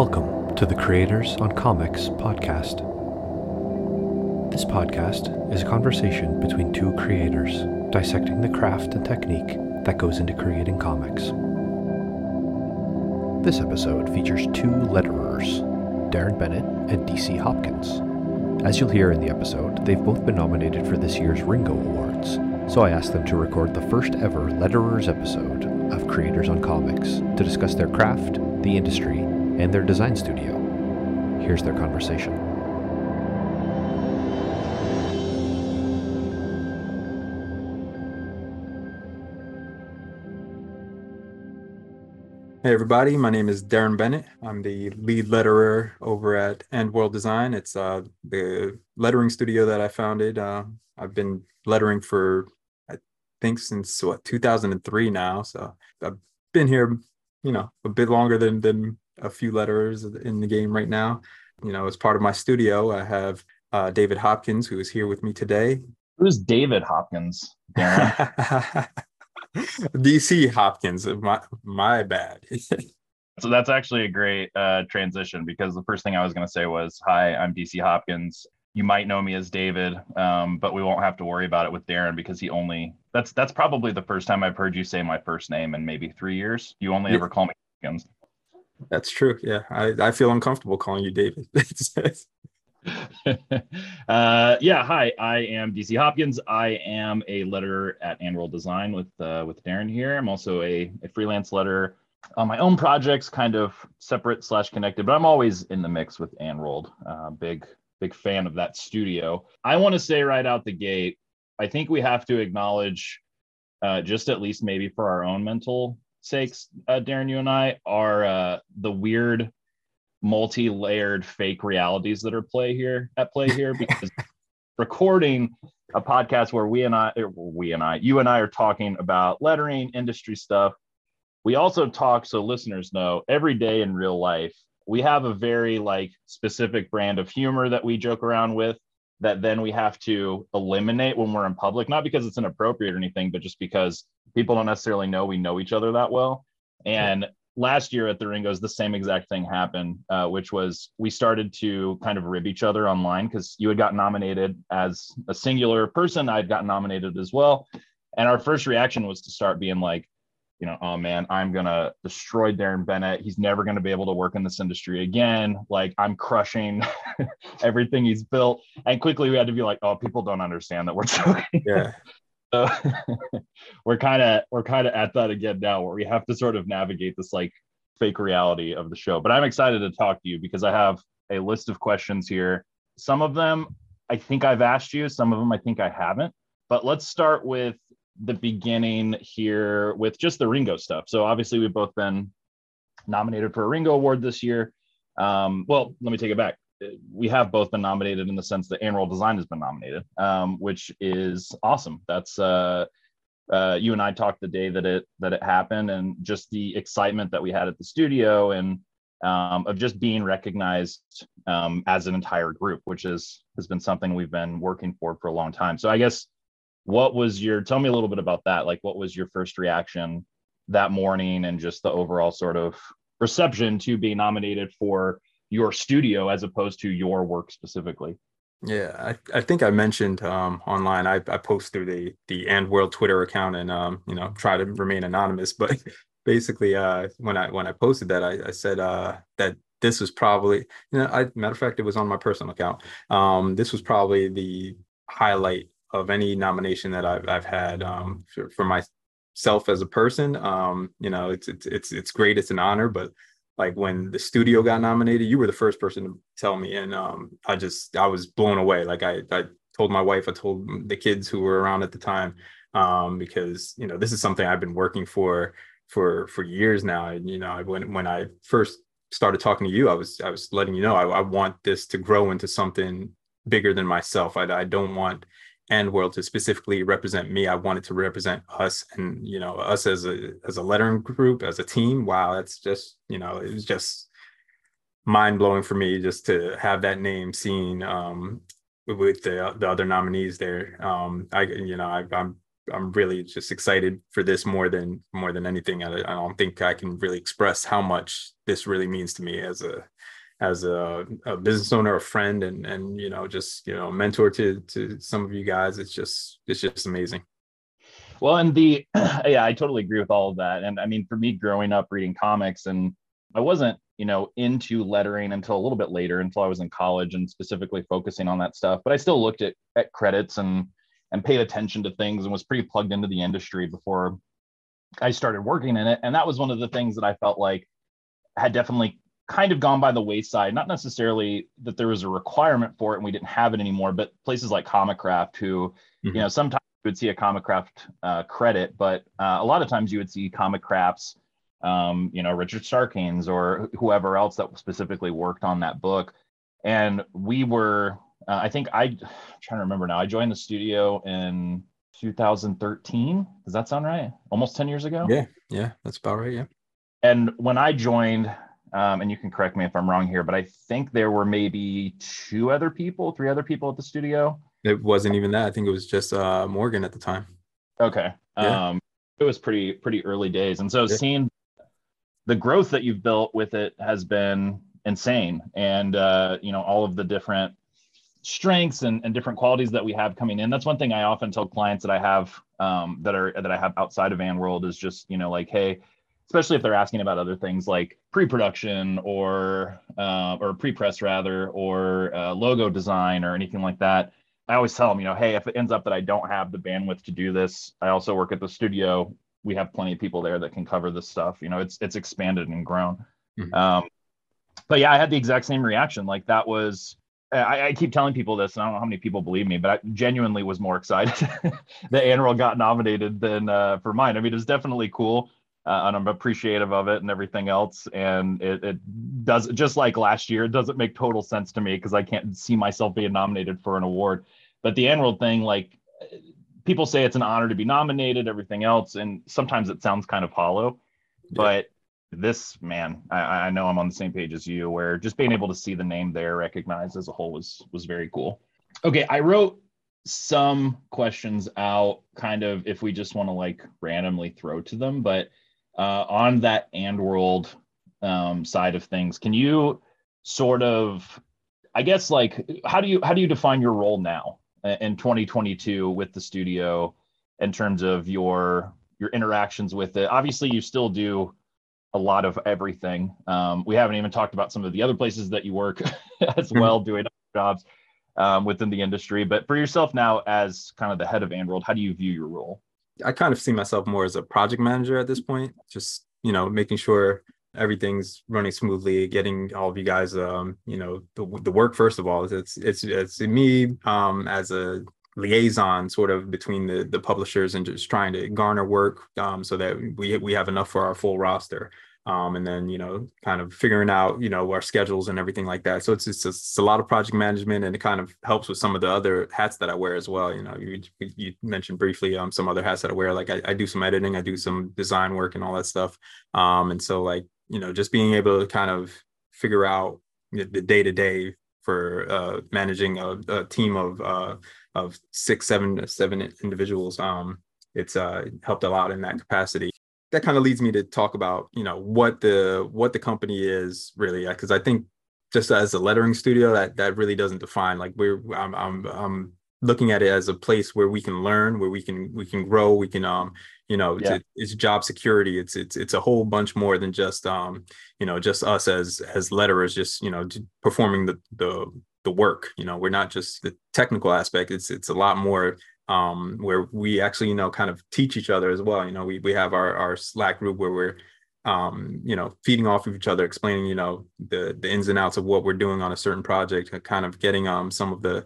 Welcome to the Creators on Comics podcast. This podcast is a conversation between two creators dissecting the craft and technique that goes into creating comics. This episode features two letterers, Deron Bennett and DC Hopkins. As you'll hear in the episode, they've both been nominated for this year's Ringo Awards, so I asked them to record the first ever letterers episode of Creators on Comics to discuss their craft, the industry, and their design studio. Here's their conversation. Hey everybody, my name is Deron Bennett. I'm the lead letterer over at Andworld Design. It's the lettering studio that I founded. I've been lettering for, I think, since 2003 now. So I've been here, a bit longer than a few letterers in the game right now. As part of my studio, I have David Hopkins, who is here with me today. Who's David Hopkins? DC Hopkins, my bad. So that's actually a great transition, because the first thing I was going to say was, hi, I'm DC Hopkins. You might know me as David, but we won't have to worry about it with Deron, because he only, that's probably the first time I've heard you say my first name in maybe 3 years. You only ever call me Hopkins. That's true. Yeah. I feel uncomfortable calling you David. Hi, I am DC Hopkins. I am a letterer at Andworld Design with Deron here. I'm also a freelance letterer on my own projects, kind of separate / connected, but I'm always in the mix with Andworld. Big fan of that studio. I want to say right out the gate, I think we have to acknowledge, just at least maybe for our own mental sakes, Deron, you and I are the weird multi-layered fake realities that are at play here, because recording a podcast where you and I are talking about lettering, industry stuff. We also talk, so listeners know, every day in real life, we have a very specific brand of humor that we joke around with that then we have to eliminate when we're in public, not because it's inappropriate or anything, but just because people don't necessarily know we know each other that well. And last year at the Ringos, the same exact thing happened, which was we started to kind of rib each other online, because you had gotten nominated as a singular person. I had gotten nominated as well. And our first reaction was to start being oh man, I'm going to destroy Deron Bennett. He's never going to be able to work in this industry again. I'm crushing everything he's built. And quickly we had to be like, oh, people don't understand that we're joking. Yeah. So we're kind of at that again now, where we have to sort of navigate this fake reality of the show. But I'm excited to talk to you, because I have a list of questions here. Some of them I think I've asked you, some of them I think I haven't. But let's start with the beginning here with just the Ringo stuff. So obviously we've both been nominated for a Ringo Award this year. Well, let me take it back. We have both been nominated in the sense that Andworld Design has been nominated, which is awesome. That's you and I talked the day that it happened, and just the excitement that we had at the studio, and of just being recognized as an entire group, which has been something we've been working for a long time. So I guess, tell me a little bit about that. What was your first reaction that morning, and just the overall sort of reception to being nominated for your studio as opposed to your work specifically? Yeah, I think I mentioned online, I post through the Andworld Twitter account, and try to remain anonymous. But basically, when I posted that, I said that this was probably, matter of fact, it was on my personal account. This was probably the highlight of any nomination that I've had for myself as a person. It's great, it's an honor, but when the studio got nominated, you were the first person to tell me. And I was blown away. I told my wife, I told the kids who were around at the time, because, this is something I've been working for years now. And, when I first started talking to you, I was letting you know, I want this to grow into something bigger than myself. I don't want Andworld to specifically represent me. I wanted to represent us, and us as a lettering group, as a team. Wow, that's just it was just mind blowing for me just to have that name seen with the other nominees there. I'm I'm really just excited for this more than anything. I don't think I can really express how much this really means to me as a business owner, a friend, and mentor to some of you guys. It's just amazing. Well, and I totally agree with all of that. And I mean, for me, growing up reading comics, and I wasn't, into lettering until a little bit later, until I was in college and specifically focusing on that stuff. But I still looked at credits and paid attention to things and was pretty plugged into the industry before I started working in it. And that was one of the things that I felt like had definitely kind of gone by the wayside, not necessarily that there was a requirement for it and we didn't have it anymore, but places like Comicraft, who, mm-hmm. Sometimes you would see a Comicraft credit, but a lot of times you would see Comicraft's, Richard Starkings or whoever else that specifically worked on that book. And we were, I'm trying to remember now. I joined the studio in 2013. Does that sound right? Almost 10 years ago? Yeah, that's about right, yeah. And when I joined, and you can correct me if I'm wrong here, but I think there were maybe three other people at the studio. It wasn't even that. I think it was just Morgan at the time. Okay. Yeah. It was pretty early days. And so seeing the growth that you've built with it has been insane. And, all of the different strengths and different qualities that we have coming in. That's one thing I often tell clients that I have that I have outside of Andworld is just, hey, especially if they're asking about other things like pre-production or pre-press rather, or logo design or anything like that. I always tell them, hey, if it ends up that I don't have the bandwidth to do this, I also work at the studio. We have plenty of people there that can cover this stuff. It's expanded and grown. Mm-hmm. But yeah, I had the exact same reaction. Like that was, I keep telling people this, and I don't know how many people believe me, but I genuinely was more excited that Andworld got nominated than for mine. I mean, it was definitely cool, and I'm appreciative of it and everything else. And it does, just like last year, it doesn't make total sense to me because I can't see myself being nominated for an award. But the Andworld thing, like people say it's an honor to be nominated, everything else. And sometimes it sounds kind of hollow, but this, man, I know I'm on the same page as you, where just being able to see the name there recognized as a whole was very cool. Okay, I wrote some questions out, kind of if we just want to like randomly throw to them, but on that Andworld side of things, can you sort of, I guess, like how do you define your role now in 2022 with the studio in terms of your interactions with it? Obviously, you still do a lot of everything. We haven't even talked about some of the other places that you work as well, doing jobs within the industry. But for yourself now, as kind of the head of Andworld, how do you view your role? I kind of see myself more as a project manager at this point, just, making sure everything's running smoothly, getting all of you guys, the work, first of all. It's me as a liaison sort of between the publishers and just trying to garner work so that we have enough for our full roster, and then kind of figuring out our schedules and everything like that. So it's a lot of project management, and it kind of helps with some of the other hats that I wear as well. You mentioned briefly some other hats that I wear, like I do some editing, I do some design work and all that stuff, and so like just being able to kind of figure out the day-to-day for managing a team of 6, 7 individuals. It's helped a lot in that capacity. That kind of leads me to talk about, what the company is really, because I think just as a lettering studio, that really doesn't define, like I'm looking at it as a place where we can learn, where we can grow, we can, it's job security. It's a whole bunch more than just, just us as letterers, just, performing the work. We're not just the technical aspect. It's a lot more where we actually, kind of teach each other as well. We have our Slack group where we're, feeding off of each other, explaining, the ins and outs of what we're doing on a certain project, kind of getting some of the,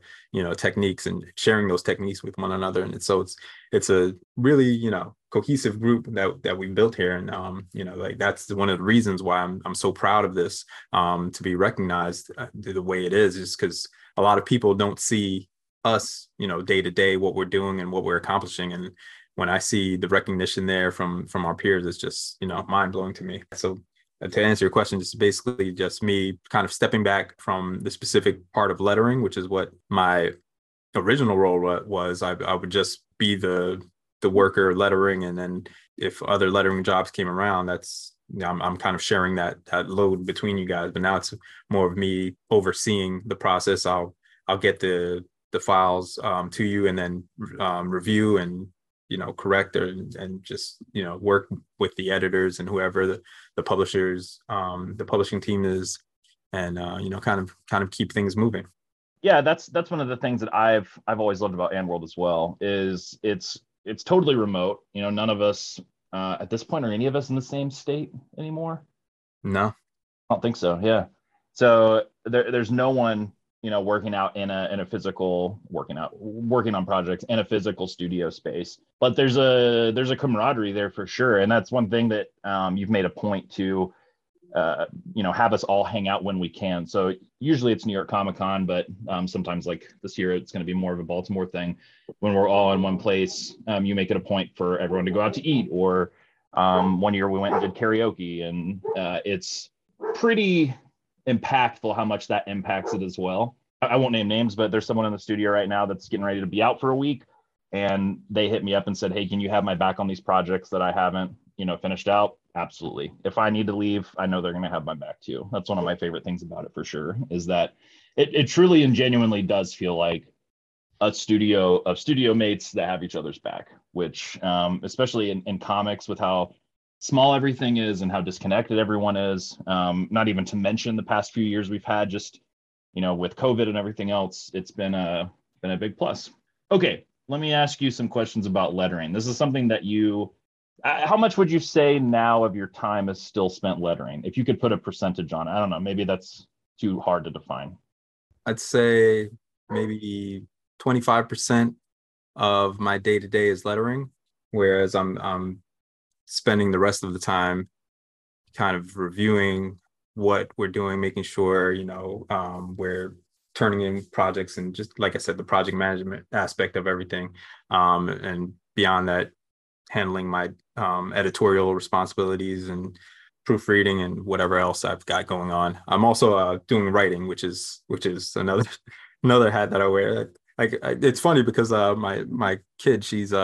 techniques and sharing those techniques with one another. And so it's a really, cohesive group that we built here. And, like that's one of the reasons why I'm so proud of this, to be recognized the way it is because a lot of people don't see us, day to day, what we're doing and what we're accomplishing. And when I see the recognition there from our peers, it's just, mind blowing to me. So to answer your question, it's basically just me kind of stepping back from the specific part of lettering, which is what my original role was. I would just be the the worker lettering, and then if other lettering jobs came around, that's, you know, I'm kind of sharing that load between you guys. But now it's more of me overseeing the process. I'll get the files to you, and then review and, you know, correct, and just, you know, work with the editors and whoever the publishers, the publishing team is, and you know, kind of keep things moving. Yeah, that's one of the things that I've always loved about Andworld as well, is it's totally remote. You know, none of us at this point are any of us in the same state anymore. No, I don't think so. Yeah, so there's no one, you know, working on projects in a physical studio space. But there's a camaraderie there for sure, and that's one thing that you've made a point to, you know, have us all hang out when we can. So usually it's New York Comic Con, but sometimes, like this year, it's going to be more of a Baltimore thing. When we're all in one place, you make it a point for everyone to go out to eat. Or one year we went and did karaoke, and it's pretty impactful how much that impacts it as well. I won't name names, but there's someone in the studio right now that's getting ready to be out for a week, and they hit me up and said, hey, can you have my back on these projects that I haven't, you know, finished out? Absolutely. If I need to leave, I know they're going to have my back too. That's one of my favorite things about it for sure, is that it truly and genuinely does feel like a studio of studio mates that have each other's back, which especially in comics, with how small everything is and how disconnected everyone is, not even to mention the past few years we've had, just, you know, with COVID and everything else, it's been a big plus. Okay, let me ask you some questions about lettering. This is something that you, how much would you say now of your time is still spent lettering? If you could put a percentage on it, I don't know, maybe that's too hard to define. I'd say maybe 25% of my day-to-day is lettering, whereas I'm spending the rest of the time kind of reviewing what we're doing, making sure, you know, we're turning in projects, and just, like I said, the project management aspect of everything. And beyond that, handling my editorial responsibilities and proofreading and whatever else I've got going on. I'm also doing writing, which is another hat that I wear. I it's funny because my kid, she's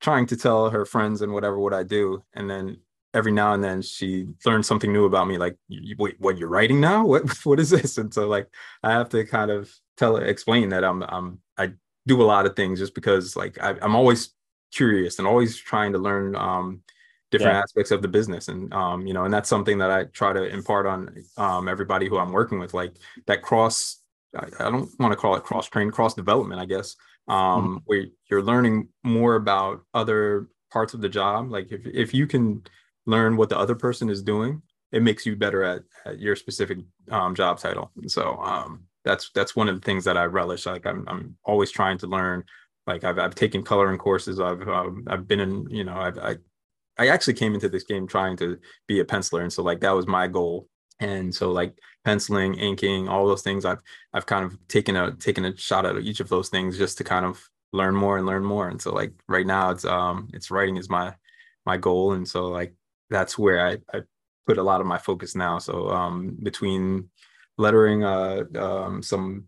trying to tell her friends and whatever what I do, and then every now and then she learns something new about me, like, wait, what, you're writing now? What is this? And so, like, I have to kind of explain that I do a lot of things, just because, like, I'm always curious and always trying to learn different aspects of the business, and you know, and that's something that I try to impart on everybody who I'm working with, like that I don't want to call it cross development, I guess, where you're learning more about other parts of the job. Like if you can learn what the other person is doing, it makes you better at your specific job title. And so that's one of the things that I relish. Like I'm always trying to learn. Like I've taken coloring courses. I've been in, you know, I actually came into this game trying to be a penciler, and so, like, that was my goal. And so, like, penciling, inking, all those things, I've kind of taken a shot at each of those things, just to kind of learn more. And so, like, right now it's writing is my goal, and so, like, that's where I put a lot of my focus now. So between lettering some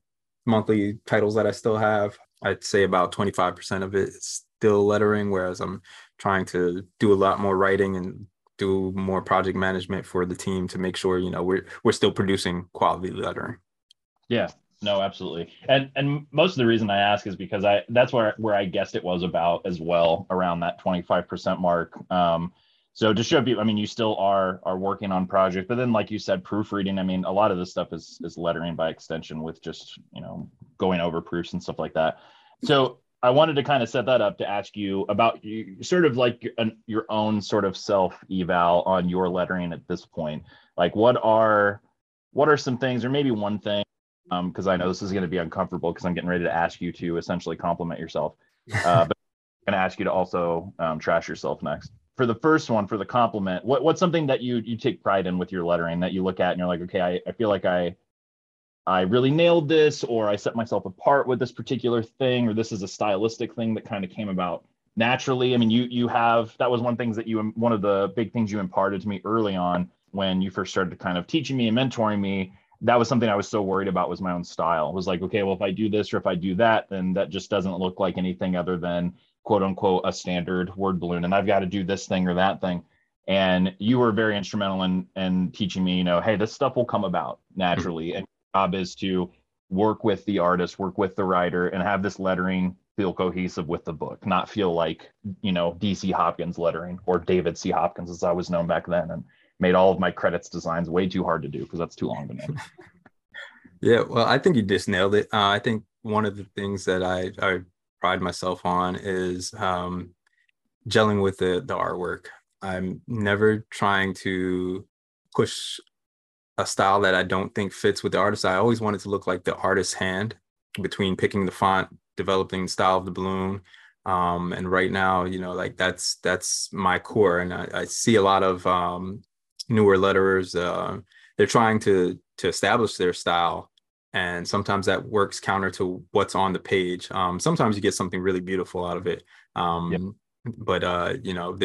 monthly titles that I still have, I'd say about 25% of it is still lettering, whereas I'm trying to do a lot more writing and do more project management for the team to make sure, you know, we're still producing quality lettering. Yeah, no, absolutely. And most of the reason I ask is because that's where I guessed it was about as well, around that 25% mark. So to show you, I mean, you still are working on projects, but then, like you said, proofreading. I mean, a lot of this stuff is lettering by extension, with just, you know, going over proofs and stuff like that. So I wanted to kind of set that up to ask you about sort of like your own sort of self-eval on your lettering at this point. Like, what are some things, or maybe one thing, because I know this is going to be uncomfortable, because I'm getting ready to ask you to essentially compliment yourself, but I'm going to ask you to also trash yourself next. For the first one, for the compliment, what's something that you take pride in with your lettering, that you look at and you're like, okay, I feel like I really nailed this, or I set myself apart with this particular thing, or this is a stylistic thing that kind of came about naturally. I mean, you have, that was one of the big things you imparted to me early on when you first started kind of teaching me and mentoring me. That was something I was so worried about, was my own style. It was like, okay, well, if I do this or if I do that, then that just doesn't look like anything other than quote unquote, a standard word balloon, and I've got to do this thing or that thing. And you were very instrumental in teaching me, you know, hey, this stuff will come about naturally. Mm-hmm. And your job is to work with the artist, work with the writer, and have this lettering feel cohesive with the book, not feel like, you know, DC Hopkins lettering or David C. Hopkins, as I was known back then, and made all of my credits designs way too hard to do because that's too long to name. Yeah, well, I think you just nailed it. I think one of the things that I pride myself on is gelling with the artwork. I'm never trying to push a style that I don't think fits with the artist. I always wanted to look like the artist's hand between picking the font, developing the style of the balloon. And right now, you know, like that's my core. And I see a lot of newer letterers, they're trying to establish their style. And sometimes that works counter to what's on the page. Sometimes you get something really beautiful out of it. But, you know,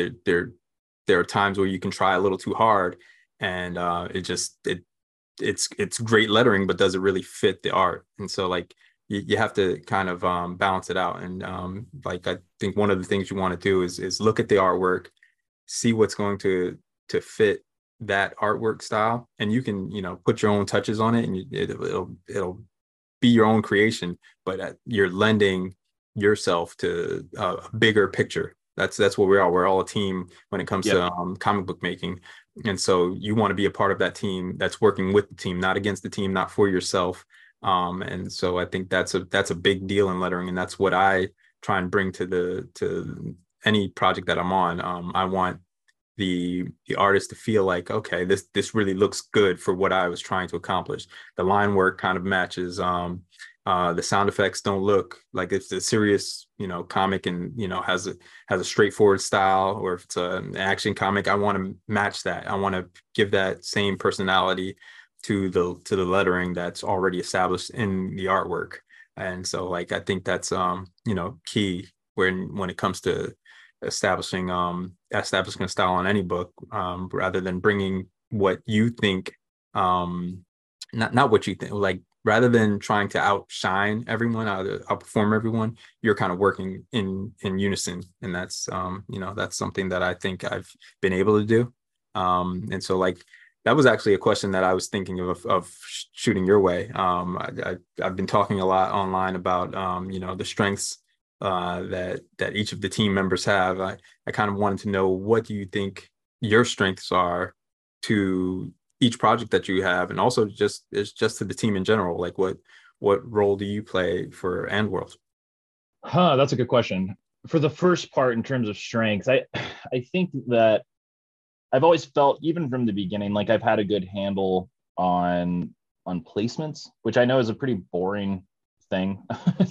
there are times where you can try a little too hard, and it's great lettering, but does it really fit the art? And so, like, you have to kind of balance it out. And like, I think one of the things you want to do is look at the artwork, see what's going to fit that artwork style, and you can, you know, put your own touches on it, and it'll be your own creation, but you're lending yourself to a bigger picture. That's what we are. We're all a team when it comes to comic book making, and so you want to be a part of that team that's working with the team, not against the team, not for yourself. And so I think that's a big deal in lettering, and that's what I try and bring to any project that I'm on. I want the artist to feel like, okay, this really looks good for what I was trying to accomplish. The line work kind of matches. The sound effects don't look like, if it's a serious, you know, comic and, you know, has a straightforward style, or if it's an action comic, I want to match that. I want to give that same personality to the lettering that's already established in the artwork. And so, like, I think that's you know, key when it comes to establishing a style on any book, rather than bringing what you think, not what you think, like, rather than trying to outshine everyone, outperform everyone, you're kind of working in unison. And that's, you know, that's something that I think I've been able to do. And so, like, that was actually a question that I was thinking of shooting your way. I've been talking a lot online about, you know, the strengths that each of the team members have. I kind of wanted to know, what do you think your strengths are to each project that you have, and also just to the team in general? Like, what role do you play for Andworld? That's a good question. For the first part, in terms of strengths, I think that I've always felt, even from the beginning, like I've had a good handle on placements, which I know is a pretty boring thing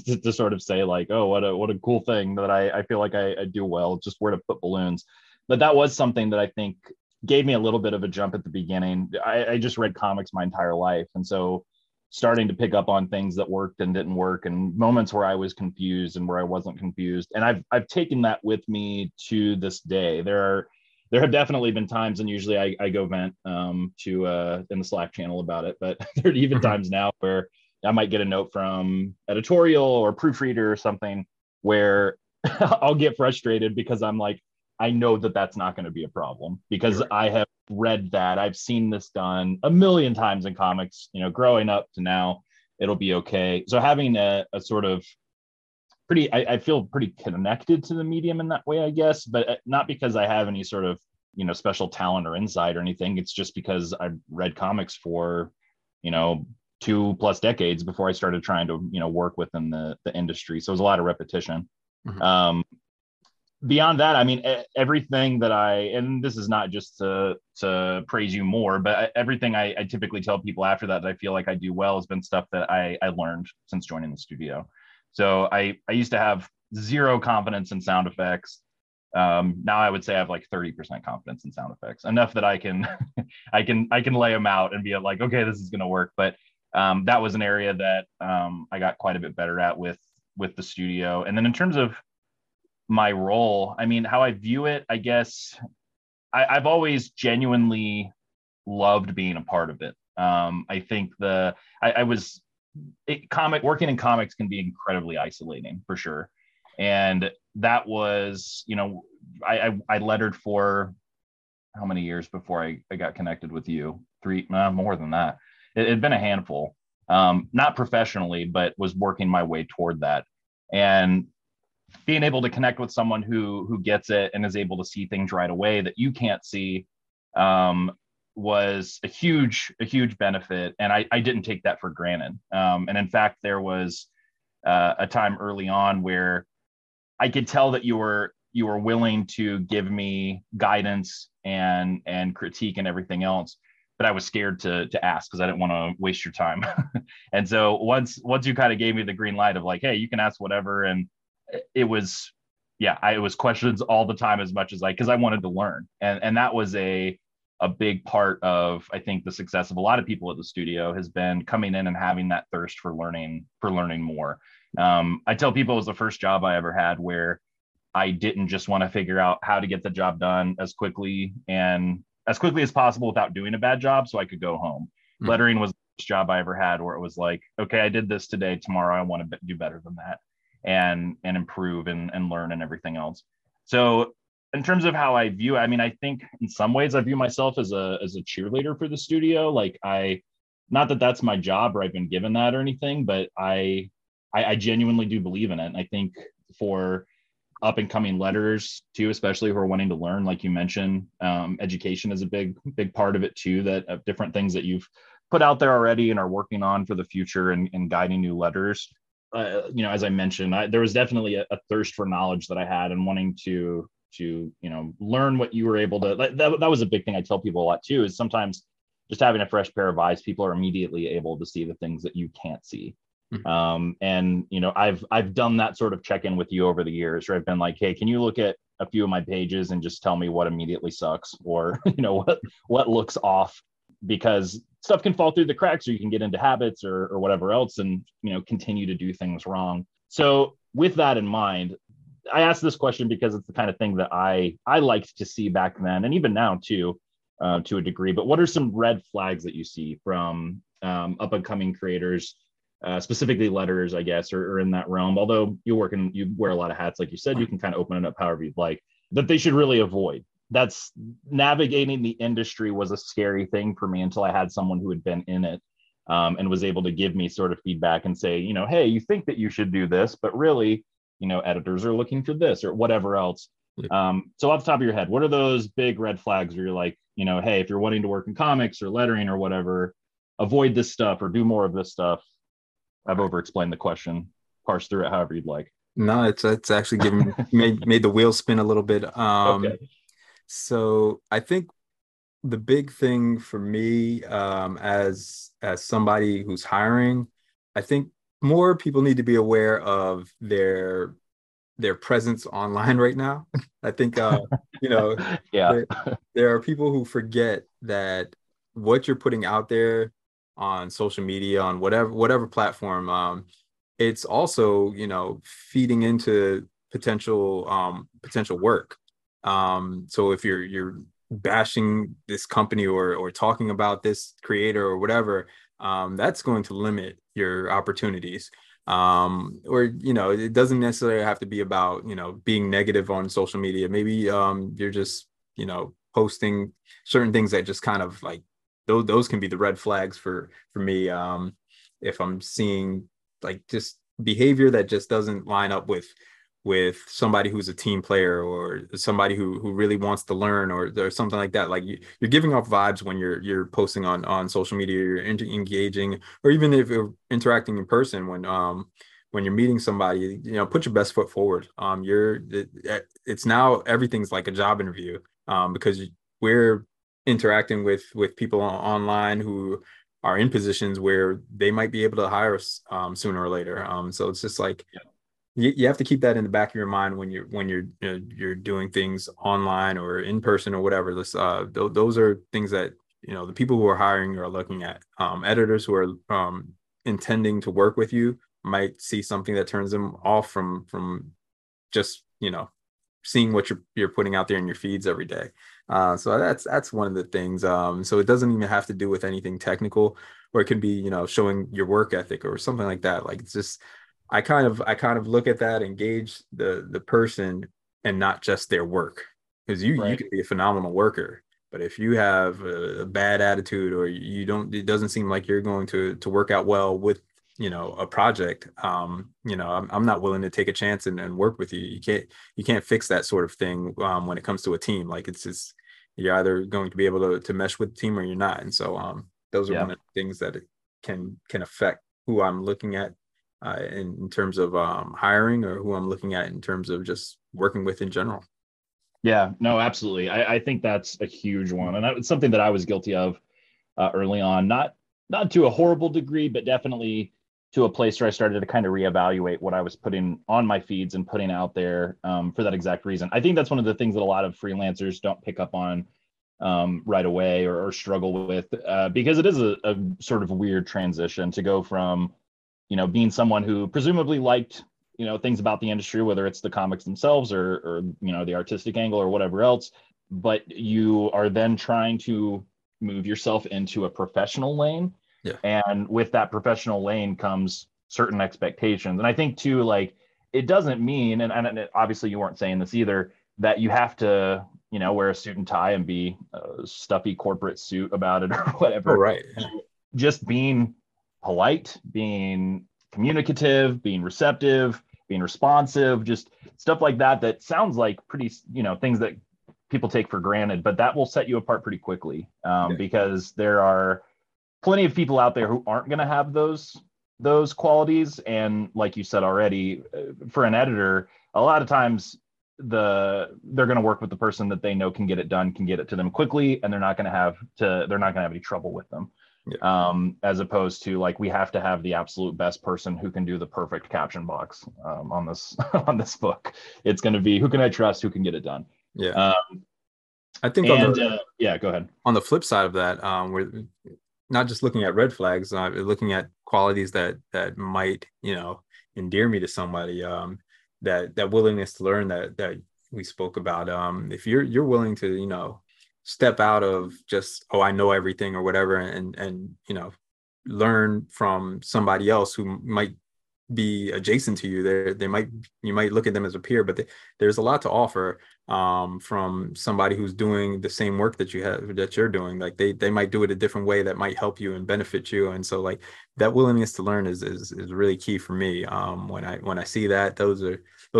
to sort of say, like, oh, what a cool thing that I feel like I do well, just where to put balloons. But that was something that I think gave me a little bit of a jump at the beginning. I just read comics my entire life, and so starting to pick up on things that worked and didn't work, and moments where I was confused and where I wasn't confused. And I've taken that with me to this day. There have definitely been times, and usually I go vent to in the Slack channel about it, but there are even times now where I might get a note from editorial or proofreader or something where I'll get frustrated because I'm like, I know that that's not going to be a problem, because I have read that. I've seen this done a million times in comics, you know, growing up to now, it'll be okay. So having a sort of pretty, I feel pretty connected to the medium in that way, I guess, but not because I have any sort of, you know, special talent or insight or anything. It's just because I've read comics for, you know, 2+ decades before I started trying to, you know, work within the industry. So it was a lot of repetition. Mm-hmm. Beyond that, I mean, everything that and this is not just to praise you more, but everything I typically tell people after that I feel like I do well has been stuff that I learned since joining the studio. So I used to have zero confidence in sound effects. Now I would say I have like 30% confidence in sound effects, enough that I can I can lay them out and be like, okay, this is going to work. But that was an area that I got quite a bit better at with the studio. And then in terms of my role, I mean, how I view it, I guess I've always genuinely loved being a part of it. I think working in comics can be incredibly isolating, for sure. And that was, you know, I lettered for how many years before I got connected with you? More than that. It had been a handful, not professionally, but was working my way toward that. And being able to connect with someone who gets it and is able to see things right away that you can't see was a huge benefit. And I didn't take that for granted. And in fact, there was a time early on where I could tell that you were willing to give me guidance and critique and everything else, but I was scared to ask because I didn't want to waste your time. And so once you kind of gave me the green light of like, hey, you can ask whatever. And it was, it was questions all the time as much as because I wanted to learn. And that was a big part of, I think, the success of a lot of people at the studio has been coming in and having that thirst for learning more. I tell people it was the first job I ever had where I didn't just want to figure out how to get the job done as quickly as possible without doing a bad job so I could go home. Mm-hmm. Lettering was the first job I ever had where it was like, okay, I did this today, tomorrow I want to do better than that and improve and learn and everything else. So in terms of how I view, I mean, I think in some ways I view myself as a cheerleader for the studio. Like not that that's my job or I've been given that or anything, but I genuinely do believe in it. And I think for up and coming letterers too, especially who are wanting to learn, like you mentioned, education is a big part of it too, that of different things that you've put out there already and are working on for the future and guiding new letterers. You know, as I mentioned, there was definitely a thirst for knowledge that I had and wanting to, you know, learn what you were able to, that was a big thing I tell people a lot too, is sometimes just having a fresh pair of eyes, people are immediately able to see the things that you can't see. Mm-hmm. And, you know, I've done that sort of check-in with you over the years where I've been like, hey, can you look at a few of my pages and just tell me what immediately sucks or, you know, what looks off, because stuff can fall through the cracks or you can get into habits or whatever else and, you know, continue to do things wrong. So with that in mind, I asked this question because it's the kind of thing that I liked to see back then and even now too, to a degree, but what are some red flags that you see from up and coming creators, specifically letterers, I guess, or in that realm, although you wear a lot of hats, like you said, you can kind of open it up however you'd like, that they should really avoid. That's navigating the industry was a scary thing for me until I had someone who had been in it and was able to give me sort of feedback and say, you know, hey, you think that you should do this, but really, you know, editors are looking for this or whatever else. So off the top of your head, what are those big red flags where you're like, you know, hey, if you're wanting to work in comics or lettering or whatever, avoid this stuff or do more of this stuff? I've over-explained the question. Parse through it however you'd like. No, it's actually given made the wheel spin a little bit. Okay. So I think the big thing for me as somebody who's hiring, I think more people need to be aware of their presence online right now. I think, you know, yeah. There are people who forget that what you're putting out there on social media, on whatever platform, it's also, you know, feeding into potential work. So if you're bashing this company or talking about this creator or whatever, that's going to limit your opportunities. Or, you know, it doesn't necessarily have to be about, you know, being negative on social media. Maybe you're just, you know, posting certain things that just kind of like, those can be the red flags for me. If I'm seeing like just behavior that just doesn't line up with somebody who's a team player or somebody who really wants to learn or something like that. Like you're giving off vibes when you're posting on social media, you're engaging, or even if you're interacting in person when you're meeting somebody, you know, put your best foot forward. It's now everything's like a job interview because we're interacting with people online who are in positions where they might be able to hire us sooner or later. So it's just like, you have to keep that in the back of your mind when you're doing things online or in person or whatever. Those are things that, you know, the people who are hiring are looking at. Editors who are intending to work with you might see something that turns them off from just, you know, seeing what you're putting out there in your feeds every day. So that's one of the things. So it doesn't even have to do with anything technical, or it can be, you know, showing your work ethic or something like that. Like it's just I kind of look at that, engage the person and not just their work, because you could be a phenomenal worker, but if you have a bad attitude or you don't, it doesn't seem like you're going to work out well with, you know, a project, I'm not willing to take a chance and work with you. You can't fix that sort of thing when it comes to a team. Like, it's just, you're either going to be able to mesh with the team or you're not. And so those are one of the things that it can affect who I'm looking at in terms of hiring, or who I'm looking at in terms of just working with in general. Yeah, no, absolutely. I think that's a huge one. And it's something that I was guilty of early on, not to a horrible degree, but definitely to a place where I started to kind of reevaluate what I was putting on my feeds and putting out there for that exact reason. I think that's one of the things that a lot of freelancers don't pick up on right away or struggle with because it is a sort of weird transition to go from, you know, being someone who presumably liked, you know, things about the industry, whether it's the comics themselves or, you know, the artistic angle or whatever else, but you are then trying to move yourself into a professional lane. Yeah. And with that professional lane comes certain expectations. And I think too, like, it doesn't mean, and obviously you weren't saying this either, that you have to, you know, wear a suit and tie and be a stuffy corporate suit about it or whatever. Oh, right. Just being polite, being communicative, being receptive, being responsive, just stuff like that, that sounds like pretty, you know, things that people take for granted, but that will set you apart pretty quickly because there are plenty of people out there who aren't going to have those qualities. And like you said already, for an editor, a lot of times they're going to work with the person that they know can get it done, can get it to them quickly, and they're not going to have any trouble with them. Yeah. As opposed to, like, we have to have the absolute best person who can do the perfect caption box on this book. It's going to be, who can I trust, who can get it done? Yeah. I think go ahead. On the flip side of that, we're not just looking at red flags, looking at qualities that might, you know, endear me to somebody. That willingness to learn that we spoke about. If you're willing to, you know, step out of just, oh, I know everything or whatever, and you know, learn from somebody else who might be adjacent to you. You might look at them as a peer, but there's a lot to offer from somebody who's doing the same work that you're doing. Like, they might do it a different way that might help you and benefit you. And so, like, that willingness to learn is really key for me. When I see that, those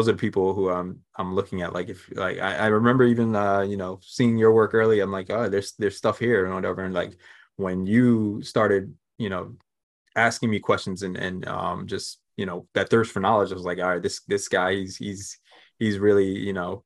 are people who I'm looking at. Like, if, like, I remember even you know, seeing your work early, I'm like, oh, there's stuff here and whatever. And like, when you started, you know, asking me questions and just, you know, that thirst for knowledge, I was like, all right, this guy, he's really, you know,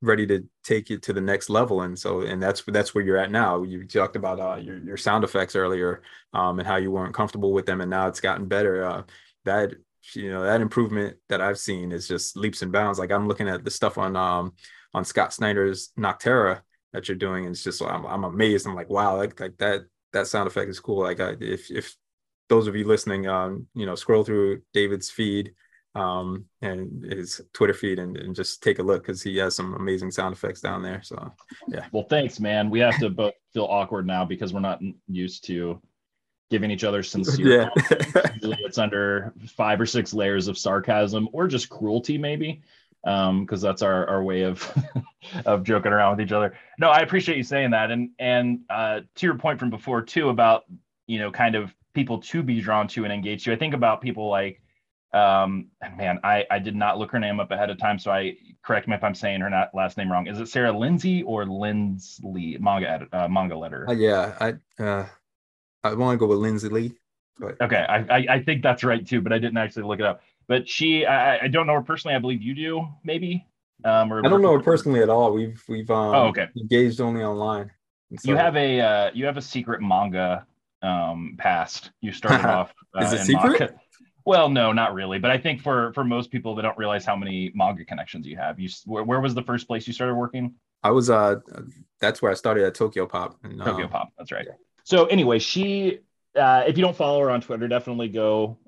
ready to take it to the next level. And so, and that's where you're at now. You talked about your sound effects earlier, and how you weren't comfortable with them, and now it's gotten better. That, you know, that improvement that I've seen is just leaps and bounds. Like, I'm looking at the stuff on Scott Snyder's Nocterra that you're doing, and it's just, I'm amazed. I'm like, wow, like that sound effect is cool. Like, if those of you listening, you know, scroll through David's feed and his Twitter feed and just take a look, because he has some amazing sound effects down there. So, yeah. Well, thanks, man. We have to both feel awkward now because we're not used to giving each other sincere compliments. Usually it's under 5 or 6 layers of sarcasm or just cruelty, maybe, because that's our way of of joking around with each other. No, I appreciate you saying that. And to your point from before, too, about, you know, kind of people to be drawn to and engage to. I think about people like, I did not look her name up ahead of time, so I correct me if I'm saying her last name wrong. Is it Sarah Lindsay or Lindsley, manga letter? Yeah, I want to go with Lindsley. But... Okay, I think that's right too, but I didn't actually look it up. But she, I don't know her personally. I believe you do, maybe. I don't know her personally at all. We've engaged only online. So... You have a secret manga. Past you started off is it secret? Manga. Well, no, not really, but I think for most people, they don't realize how many manga connections you have. Where was the first place you started working? I was that's where I started, at Tokyo Pop. And, Tokyo Pop, that's right. Yeah. So anyway, she if you don't follow her on Twitter, definitely go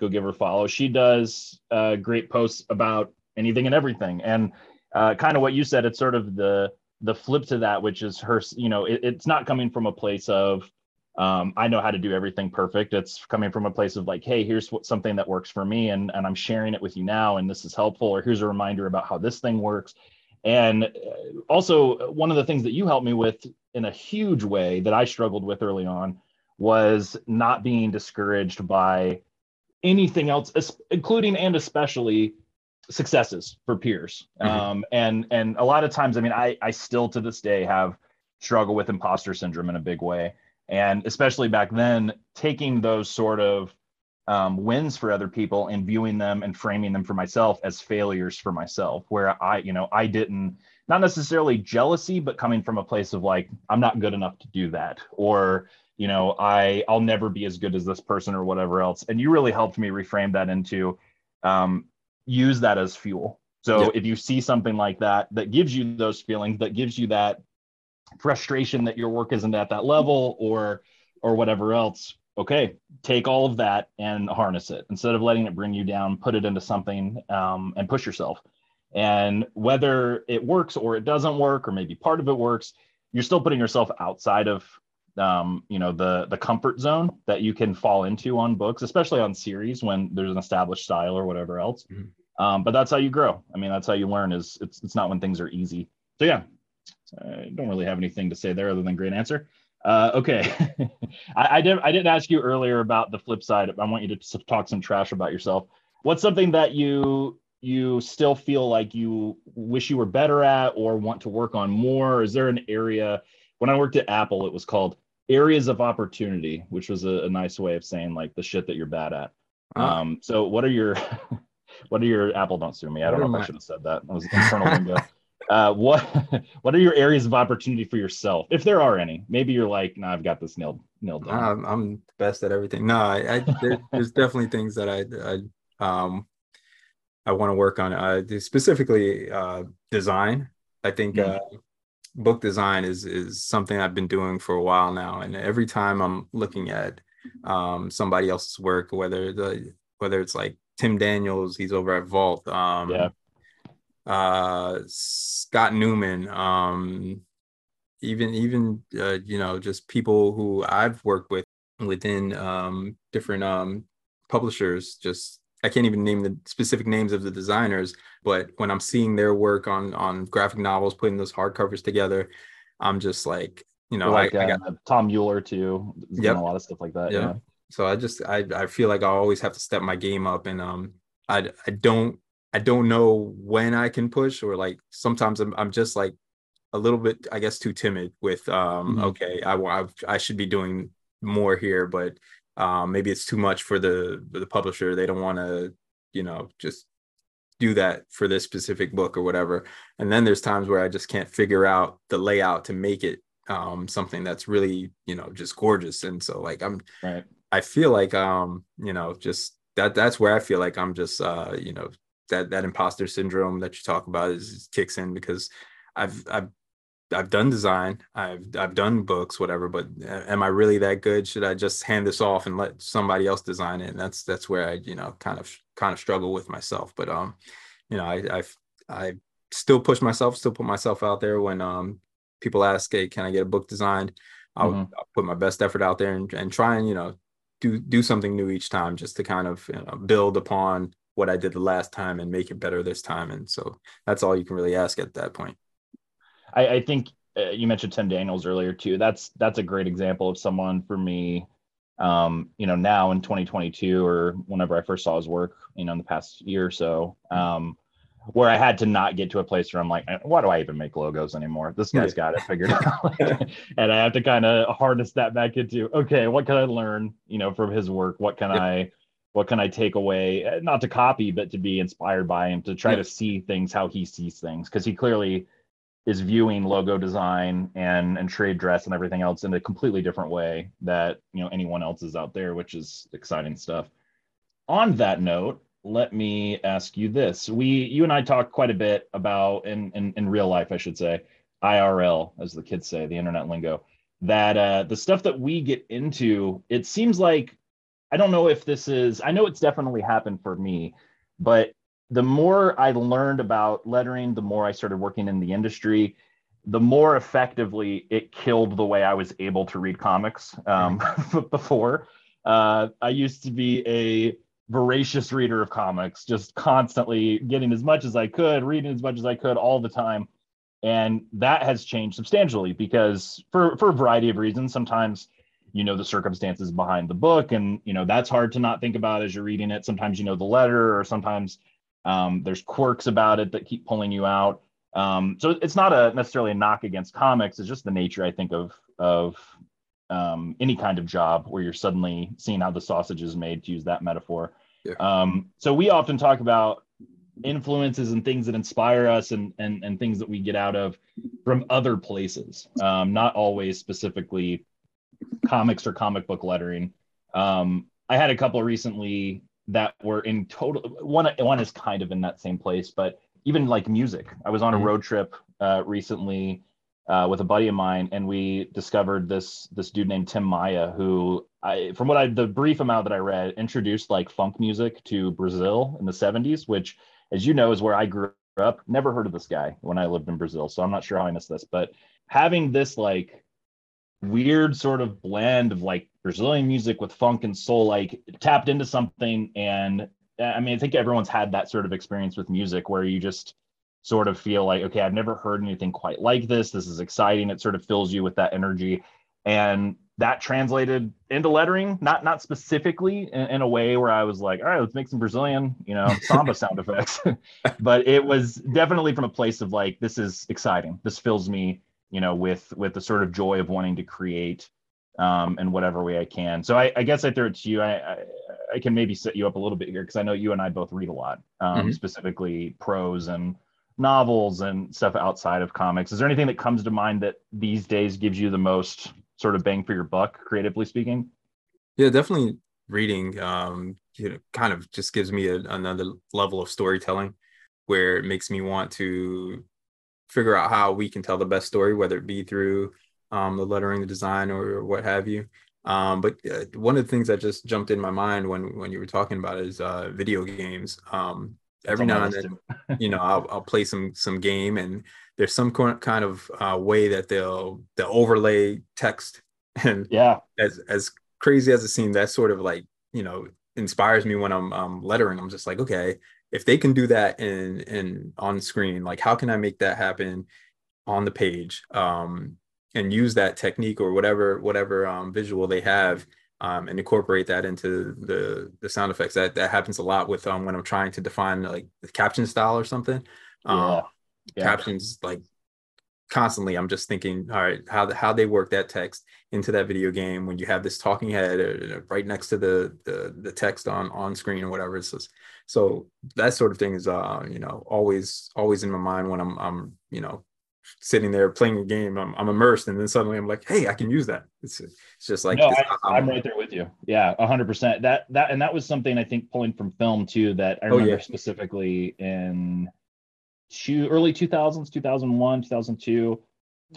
give her a follow. She does great posts about anything and everything, and kind of what you said, it's sort of the flip to that, which is her, you know, it's not coming from a place of I know how to do everything perfect. It's coming from a place of like, hey, here's what, something that works for me, and I'm sharing it with you now, and this is helpful, or here's a reminder about how this thing works. And also, one of the things that you helped me with in a huge way that I struggled with early on was not being discouraged by anything else, including and especially successes for peers. Mm-hmm. And a lot of times, I mean, I still to this day have struggle with imposter syndrome in a big way. And especially back then, taking those sort of wins for other people and viewing them and framing them for myself as failures for myself, where I didn't, not necessarily jealousy, but coming from a place of like, I'm not good enough to do that, or, I'll never be as good as this person or whatever else. And you really helped me reframe that into use that as fuel. So If you see something like that, that gives you those feelings, that gives you that frustration that your work isn't at that level or whatever else, okay, take all of that and harness it. Instead of letting it bring you down, put it into something and push yourself. And whether it works or it doesn't work, or maybe part of it works, you're still putting yourself outside of the comfort zone that you can fall into on books, especially on series when there's an established style or whatever else. Mm-hmm. But that's how you grow. I mean, that's how you learn, is it's not when things are easy. So yeah, I don't really have anything to say there other than great answer. Okay. I didn't ask you earlier about the flip side. I want you to talk some trash about yourself. What's something that you still feel like you wish you were better at or want to work on more? Is there an area? When I worked at Apple, it was called areas of opportunity, which was a nice way of saying like the shit that you're bad at. So what are your Apple, don't sue me. I don't know if I should have said that. That was internal lingo. What are your areas of opportunity for yourself, if there are any? Maybe you're like, I've got this nailed down. I'm the best at everything. No, there's definitely things that I want to work on. Specifically design. I think book design is something I've been doing for a while now. And every time I'm looking at somebody else's work, whether it's like Tim Daniels, he's over at Vault. Scott Newman, even just people who I've worked with within different publishers. Just I can't even name the specific names of the designers, but when I'm seeing their work on graphic novels, putting those hardcovers together, I'm just like, I got Tom Mueller too. There's been a lot of stuff like that. Yeah. So I feel like I always have to step my game up, and I don't know when I can push, or like sometimes I'm just like a little bit, I guess, too timid with, okay, I should be doing more here, but maybe it's too much for the publisher. They don't want to, just do that for this specific book or whatever. And then there's times where I just can't figure out the layout to make it something that's really, just gorgeous. And so like, I feel like, just that's where I feel like I'm just, that imposter syndrome that you talk about is kicks in, because I've done design, I've done books, whatever, but am I really that good? Should I just hand this off and let somebody else design it? And that's where I kind of struggle with myself. But I still push myself, still put myself out there. When people ask, hey, can I get a book designed, I'll put my best effort out there and try and do something new each time, just to kind of build upon what I did the last time and make it better this time. And so that's all you can really ask at that point. I think you mentioned Tim Daniels earlier too. That's a great example of someone for me, now in 2022, or whenever I first saw his work, in the past year or so, where I had to not get to a place where I'm like, why do I even make logos anymore? This guy's got it figured out. And I have to kind of harness that back into, okay, what can I learn, from his work? What can I take away, not to copy, but to be inspired by him, to try to see things how he sees things? Because he clearly is viewing logo design and trade dress and everything else in a completely different way that anyone else is out there, which is exciting stuff. On that note, let me ask you this. You and I talk quite a bit about, in real life, I should say, IRL, as the kids say, the internet lingo, that the stuff that we get into, it seems like, I don't know if this is, I know it's definitely happened for me, but the more I learned about lettering, the more I started working in the industry, the more effectively it killed the way I was able to read comics before. I used to be a voracious reader of comics, just constantly getting as much as I could, reading as much as I could all the time. And that has changed substantially because for a variety of reasons, sometimes, you know, the circumstances behind the book and, you know, that's hard to not think about as you're reading it. Sometimes, you know, the letter or sometimes there's quirks about it that keep pulling you out. So it's not necessarily a knock against comics. It's just the nature, I think, of any kind of job where you're suddenly seeing how the sausage is made, to use that metaphor. Yeah. So we often talk about influences and things that inspire us and things that we get out of from other places, not always specifically comics or comic book lettering. I had a couple recently that were in total, one is kind of in that same place, but even like music. I was on a road trip recently with a buddy of mine, and we discovered this dude named Tim Maia, who the brief amount that I read, introduced like funk music to Brazil in the 70s, which, as you know, is where I grew up. Never heard of this guy when I lived in Brazil, so I'm not sure how I missed this. But having this like weird sort of blend of like Brazilian music with funk and soul, like tapped into something. And I mean, I think everyone's had that sort of experience with music where you just sort of feel like, okay, I've never heard anything quite like this. This is exciting. It sort of fills you with that energy. And that translated into lettering, not specifically in a way where I was like, all right, let's make some Brazilian, you know, samba sound effects. But it was definitely from a place of like, this is exciting. This fills me, you know, with the sort of joy of wanting to create in whatever way I can. So I guess I threw it to you. I can maybe set you up a little bit here because I know you and I both read a lot, specifically prose and novels and stuff outside of comics. Is there anything that comes to mind that these days gives you the most sort of bang for your buck, creatively speaking? Yeah, definitely reading you know, kind of just gives me another level of storytelling where it makes me want to figure out how we can tell the best story, whether it be through the lettering, the design, or what have you. But one of the things that just jumped in my mind when you were talking about it is video games. Every now and then, you know, I'll play some game, and there's some kind of way that they'll overlay text, and yeah, as crazy as it seemed, that sort of like, you know, inspires me when I'm lettering. I'm just like, okay, if they can do that in on screen, like how can I make that happen on the page, and use that technique or whatever visual they have. And incorporate that into the sound effects. That happens a lot with when I'm trying to define like the caption style or something. Yeah. Captions, like constantly, I'm just thinking, all right, how they work that text into that video game when you have this talking head right next to the text on screen or whatever. It's just, so that sort of thing is you know, always in my mind when I'm you know, sitting there playing a game. I'm immersed, and then suddenly I'm like, hey, I can use that. It's just like, no, I'm right there with you. Yeah, 100%. That and that was something I think pulling from film too, that I remember specifically in early 2000s, 2001, 2002.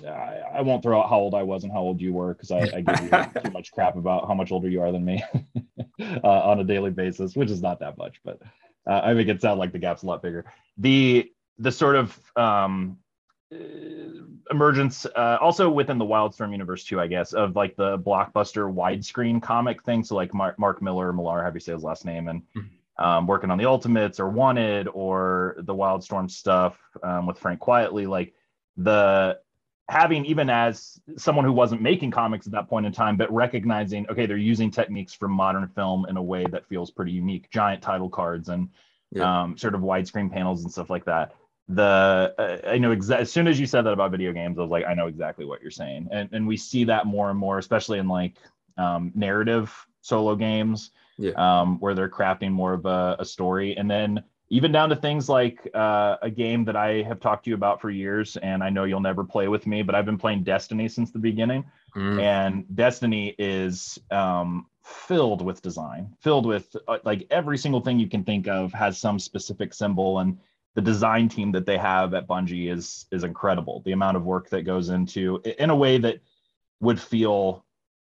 I won't throw out how old I was and how old you were, because I give you too much crap about how much older you are than me on a daily basis, which is not that much, but I make it sound like the gap's a lot bigger. The sort of emergence also within the Wildstorm universe too, I guess, of like the blockbuster widescreen comic thing. So like Mark Millar, have you say his last name, and working on the Ultimates or Wanted or the Wildstorm stuff with Frank Quietly, like the having, even as someone who wasn't making comics at that point in time, but recognizing, okay, they're using techniques from modern film in a way that feels pretty unique, giant title cards and sort of widescreen panels and stuff like that. I know as soon as you said that about video games, I was like, I know exactly what you're saying, and we see that more and more, especially in like narrative solo games, where they're crafting more of a story, and then even down to things like a game that I have talked to you about for years, and I know you'll never play with me, but I've been playing Destiny since the beginning, and Destiny is filled with design, filled with like every single thing you can think of has some specific symbol, and the design team that they have at Bungie is incredible. The amount of work that goes into in a way that would feel,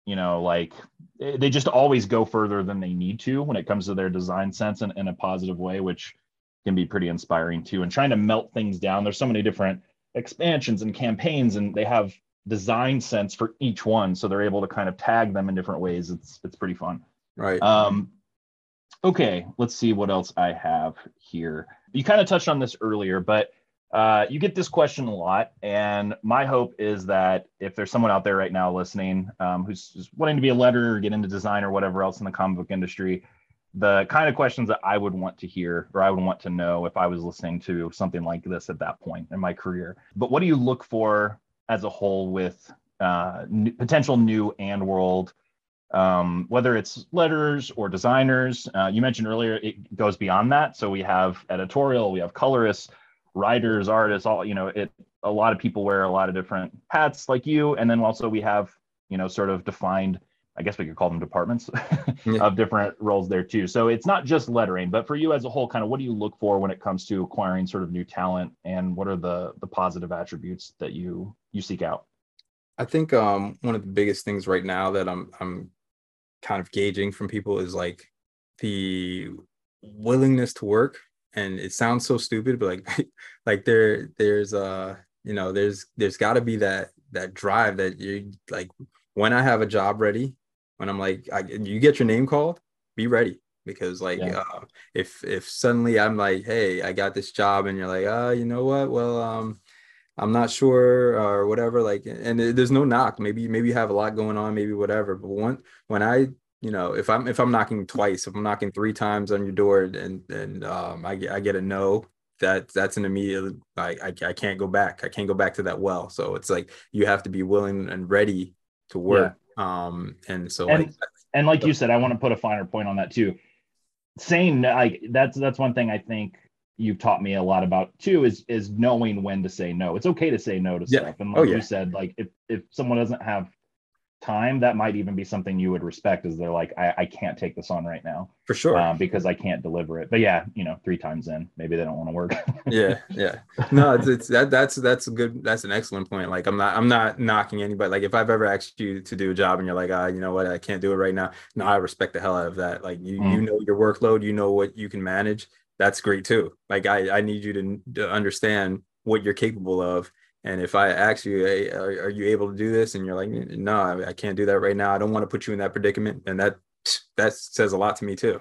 you know, like they just always go further than they need to when it comes to their design sense in a positive way, which can be pretty inspiring too. And trying to melt things down. There's so many different, expansions and campaigns, and they have design sense for each one, so they're able to kind of tag them in different ways. It's pretty fun. Right. Okay, let's see what else I have here. You kind of touched on this earlier, but you get this question a lot, and my hope is that if there's someone out there right now listening who's wanting to be a letterer or get into design or whatever else in the comic book industry, the kind of questions that I would want to hear, or I would want to know if I was listening to something like this at that point in my career. But what do you look for as a whole with potential new Andworld, whether it's letterers or designers? You mentioned earlier, it goes beyond that. So we have editorial, we have colorists, writers, artists, all, you know, a lot of people wear a lot of different hats like you. And then also we have, you know, sort of defined, I guess we could call them departments of different roles there too. So it's not just lettering, but for you as a whole, kind of what do you look for when it comes to acquiring sort of new talent, and what are the positive attributes that you seek out? I think one of the biggest things right now that I'm kind of gauging from people is like the willingness to work. And it sounds so stupid, but like there's gotta be that drive that you're like, when I have a job ready, when I'm like, you get your name called, be ready. Because if suddenly I'm like, hey, I got this job, and you're like, you know what? Well, I'm not sure or whatever. Like, and there's no knock. Maybe you have a lot going on, maybe whatever. But when I, you know, if I'm knocking twice, if I'm knocking three times on your door, and I get a no, that's an immediate, I can't go back. I can't go back to that well. So it's like, you have to be willing and ready to work. Yeah. And like you said, I want to put a finer point on that too. Saying like that's one thing I think you've taught me a lot about too is knowing when to say no. It's okay to say no to stuff. And like you said, like if someone doesn't have time, that might even be something you would respect, is they're like, I can't take this on right now, for sure, because I can't deliver it. But yeah, you know, three times in, maybe they don't want to work. yeah no, it's that's a good, that's an excellent point. Like I'm not knocking anybody. Like if I've ever asked you to do a job and you're like, you know what, I can't do it right now, no, I respect the hell out of that. Like you know your workload, you know what you can manage, that's great too. Like I need you to understand what you're capable of. And if I ask you, hey, are you able to do this? And you're like, no, I can't do that right now. I don't want to put you in that predicament. And that says a lot to me too.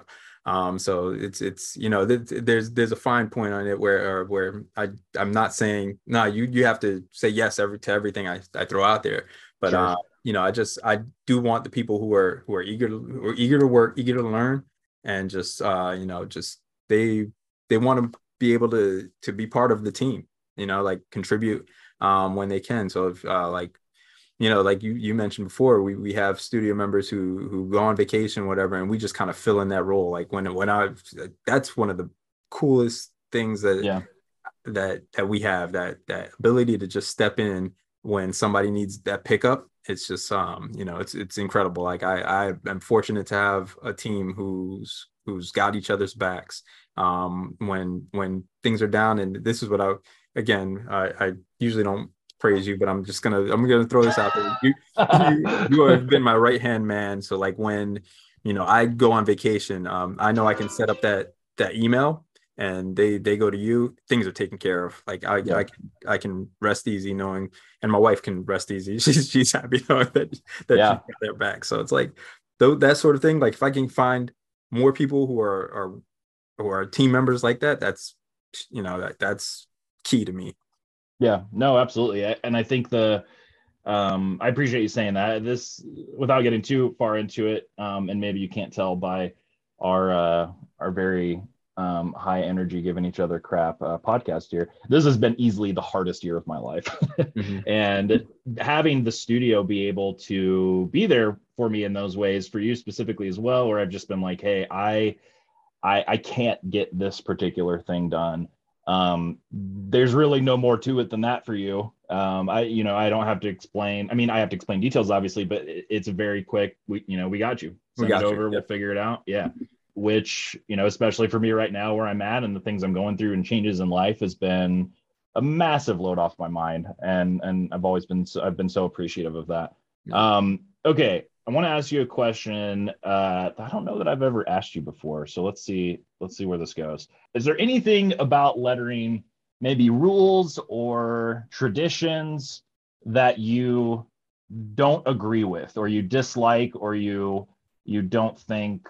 So it's you know, there's a fine point on it where I'm not saying, no, you have to say yes to everything I throw out there. But, sure. You know, I do want the people who are eager to work, eager to learn, and just, you know, just they want to be able to be part of the team, you know, like contribute when they can. So if, like, you know, like you mentioned before, we have studio members who go on vacation, whatever, and we just kind of fill in that role. Like when I, that's one of the coolest things that we have, that ability to just step in when somebody needs that pickup. It's just, you know, it's incredible. Like I am fortunate to have a team who's got each other's backs when things are down. And this is what I usually don't praise you, but I'm gonna throw this out there. You have been my right hand man. So like when, you know, I go on vacation, I know I can set up that email, and they go to you. Things are taken care of. Like I can rest easy knowing, and my wife can rest easy. She's happy knowing that she's got their back. So it's like though that sort of thing. Like if I can find more people who are team members like that, that's, you know, that's key to me. Yeah, no, absolutely. And I think I appreciate you saying that. This, without getting too far into it, and maybe you can't tell by our very high energy giving each other crap podcast here, this has been easily the hardest year of my life. Mm-hmm. And having the studio be able to be there for me in those ways, for you specifically as well, where I've just been like, hey, I can't get this particular thing done. There's really no more to it than that for you. I don't have to explain. I mean, I have to explain details, obviously, but it's a very quick, we got you. Send it over. We'll figure it out. Yeah. Which, you know, especially for me right now where I'm at and the things I'm going through and changes in life, has been a massive load off my mind. And I've always been, I've been so appreciative of that. Okay. I want to ask you a question. I don't know that I've ever asked you before. So let's see where this goes. Is there anything about lettering maybe rules or traditions that you don't agree with or you dislike or you don't think.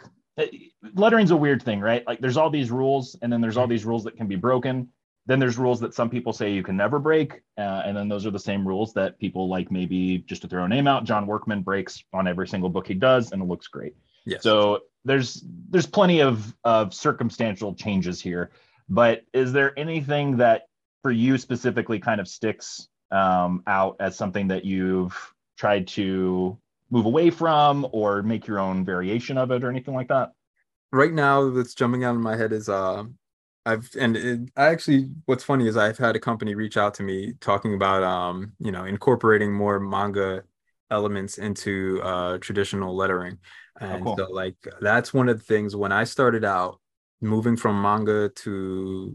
Lettering's a weird thing, right? Like there's all these rules, and then there's all these rules that can be broken. Then there's rules that some people say you can never break. And then those are the same rules that people like, maybe just to throw a name out, John Workman breaks on every single book he does, and it looks great. Yes. So there's plenty of circumstantial changes here. But is there anything that for you specifically kind of sticks out as something that you've tried to move away from or make your own variation of it or anything like that? Right now, that's jumping out in my head is what's funny is I've had a company reach out to me talking about, incorporating more manga elements into traditional lettering. And oh, cool. So like, that's one of the things when I started out moving from manga to,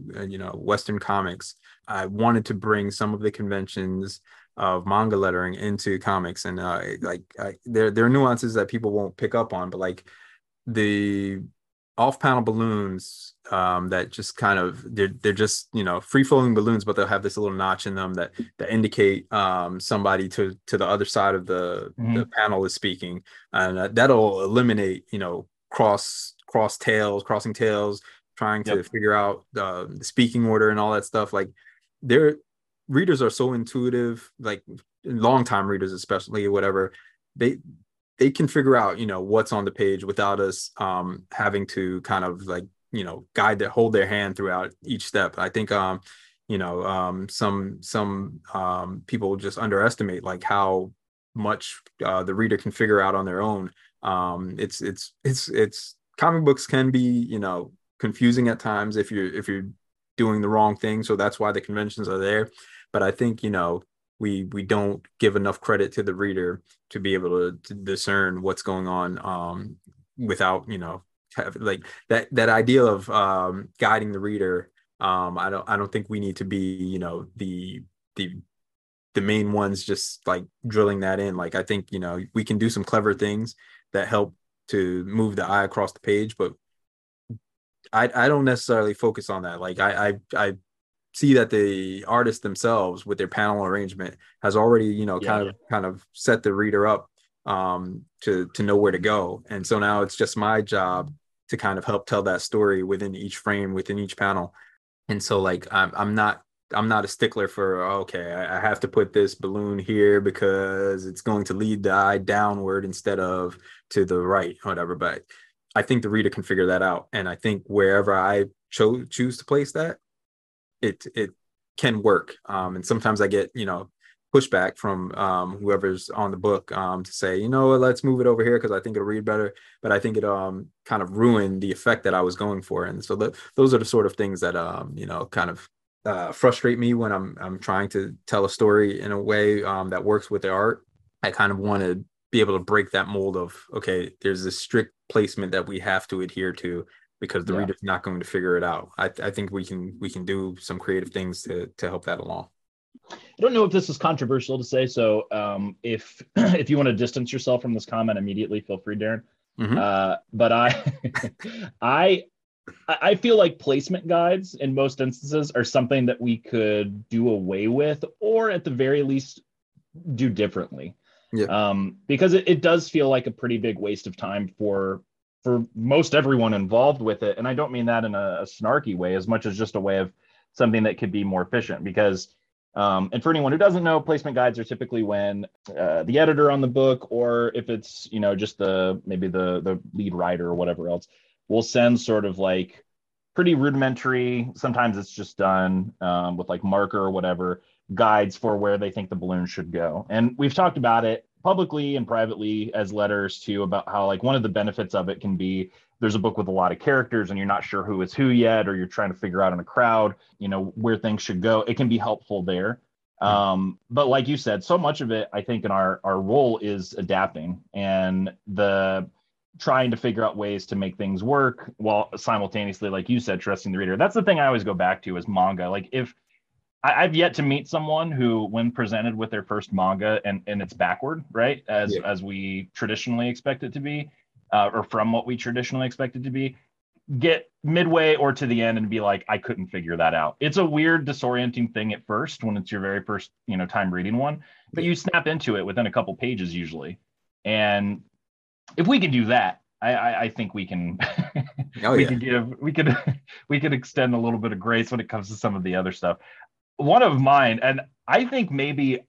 Western comics, I wanted to bring some of the conventions of manga lettering into comics. And there are nuances that people won't pick up on, but like the off-panel balloons that just kind of they're just free-flowing balloons, but they'll have this little notch in them that indicate somebody to the other side of the, mm-hmm. the panel is speaking, and that'll eliminate crossing tails, trying to figure out the speaking order and all that stuff. Like their readers are so intuitive, like longtime readers especially, whatever they can figure out, what's on the page without us having to kind of like, guide hold their hand throughout each step. I think, some people just underestimate like how much the reader can figure out on their own. It's comic books can be, confusing at times if you're doing the wrong thing. So that's why the conventions are there. But I think, we don't give enough credit to the reader to be able to discern what's going on without that idea of guiding the reader. I don't think we need to be the main ones just like drilling that in. Like I think we can do some clever things that help to move the eye across the page, but I don't necessarily focus on that. Like I see that the artists themselves with their panel arrangement has already, kind of set the reader up to know where to go. And so now it's just my job to kind of help tell that story within each frame, within each panel. And so like, I'm not a stickler for, I have to put this balloon here because it's going to lead the eye downward instead of to the right, or whatever. But I think the reader can figure that out. And I think wherever I choose to place that, it can work, and sometimes I get pushback from whoever's on the book to say let's move it over here because I think it'll read better, but I think it kind of ruined the effect that I was going for. And so those are the sort of things that kind of frustrate me when I'm trying to tell a story in a way that works with the art. I kind of want to be able to break that mold of there's this strict placement that we have to adhere to because the reader's not going to figure it out. I think we can do some creative things to help that along. I don't know if this is controversial to say, so if you want to distance yourself from this comment immediately, feel free, Deron. Mm-hmm. But I feel like placement guides in most instances are something that we could do away with, or at the very least do differently. Yeah. Because it does feel like a pretty big waste of time for most everyone involved with it. And I don't mean that in a snarky way, as much as just a way of something that could be more efficient. Because, and for anyone who doesn't know, placement guides are typically when the editor on the book, or if it's, just maybe the lead writer or whatever else, will send sort of like pretty rudimentary, sometimes it's just done with like marker or whatever, guides for where they think the balloon should go. And we've talked about it publicly and privately as letters too, about how like one of the benefits of it can be there's a book with a lot of characters and you're not sure who is who yet, or you're trying to figure out in a crowd, where things should go. It can be helpful there. But like you said, so much of it, I think in our role is adapting and the trying to figure out ways to make things work while simultaneously, like you said, trusting the reader. That's the thing I always go back to is manga. Like if I've yet to meet someone who, when presented with their first manga, and it's backward, right, as we traditionally expect it to be, or from what we traditionally expect it to be, get midway or to the end and be like, I couldn't figure that out. It's a weird, disorienting thing at first when it's your very first, you know, time reading one, but you snap into it within a couple pages usually. And if we can do that, I think we can we could extend a little bit of grace when it comes to some of the other stuff. One of mine, and I think maybe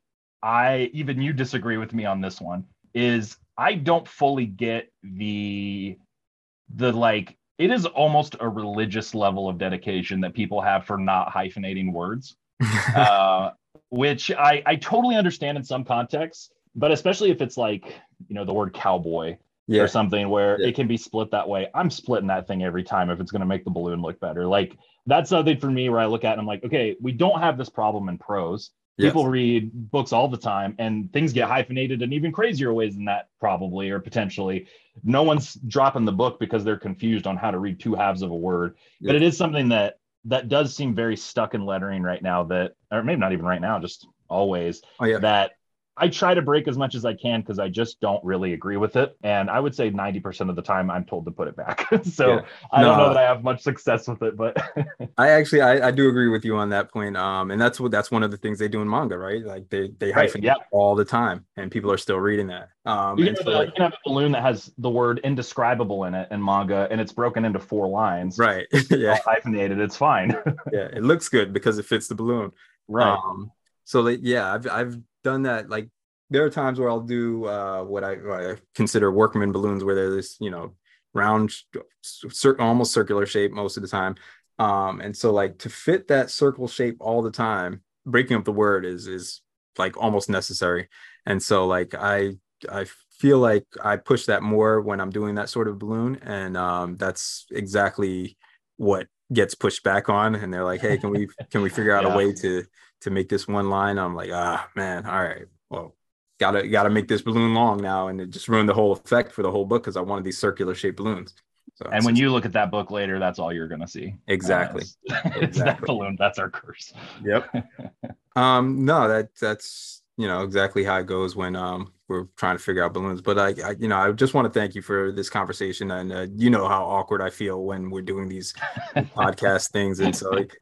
even you disagree with me on this one, is I don't fully get the like, it is almost a religious level of dedication that people have for not hyphenating words, which I totally understand in some contexts, but especially if it's like, you know, the word cowboy or something where it can be split that way. I'm splitting that thing every time if it's going to make the balloon look better. Like, that's something for me where I look at and I'm like, okay, we don't have this problem in prose. People read books all the time and things get hyphenated in even crazier ways than that, probably, or potentially. No one's dropping the book because they're confused on how to read two halves of a word. Yeah. But it is something that does seem very stuck in lettering right now, that, or maybe not even right now, just always, that I try to break as much as I can because I just don't really agree with it. And I would say 90% of the time I'm told to put it back. So I don't know that I have much success with it, but I do agree with you on that point. And that's one of the things they do in manga, right? Like they hyphenate all the time and people are still reading that. You can have a balloon that has the word indescribable in it in manga and it's broken into 4 lines. Right. Hyphenated. It's fine. It looks good because it fits the balloon. Right. I've done that. Like, there are times where I'll do what I consider workman balloons, where they're this, you know, round, almost circular shape most of the time, and so like to fit that circle shape all the time, breaking up the word is like almost necessary. And so like I feel like I push that more when I'm doing that sort of balloon, and that's exactly what gets pushed back on. And they're like, hey, can we figure out a way to make this one line? I'm like, all right, well, gotta make this balloon long now. And it just ruined the whole effect for the whole book because I wanted these circular shaped balloons. So, and when you look at that book later, that's all you're gonna see. Exactly. It's that balloon. That's our curse. Yep. That's you know exactly how it goes when we're trying to figure out balloons. But I just want to thank you for this conversation, and you know how awkward I feel when we're doing these podcast things, and so like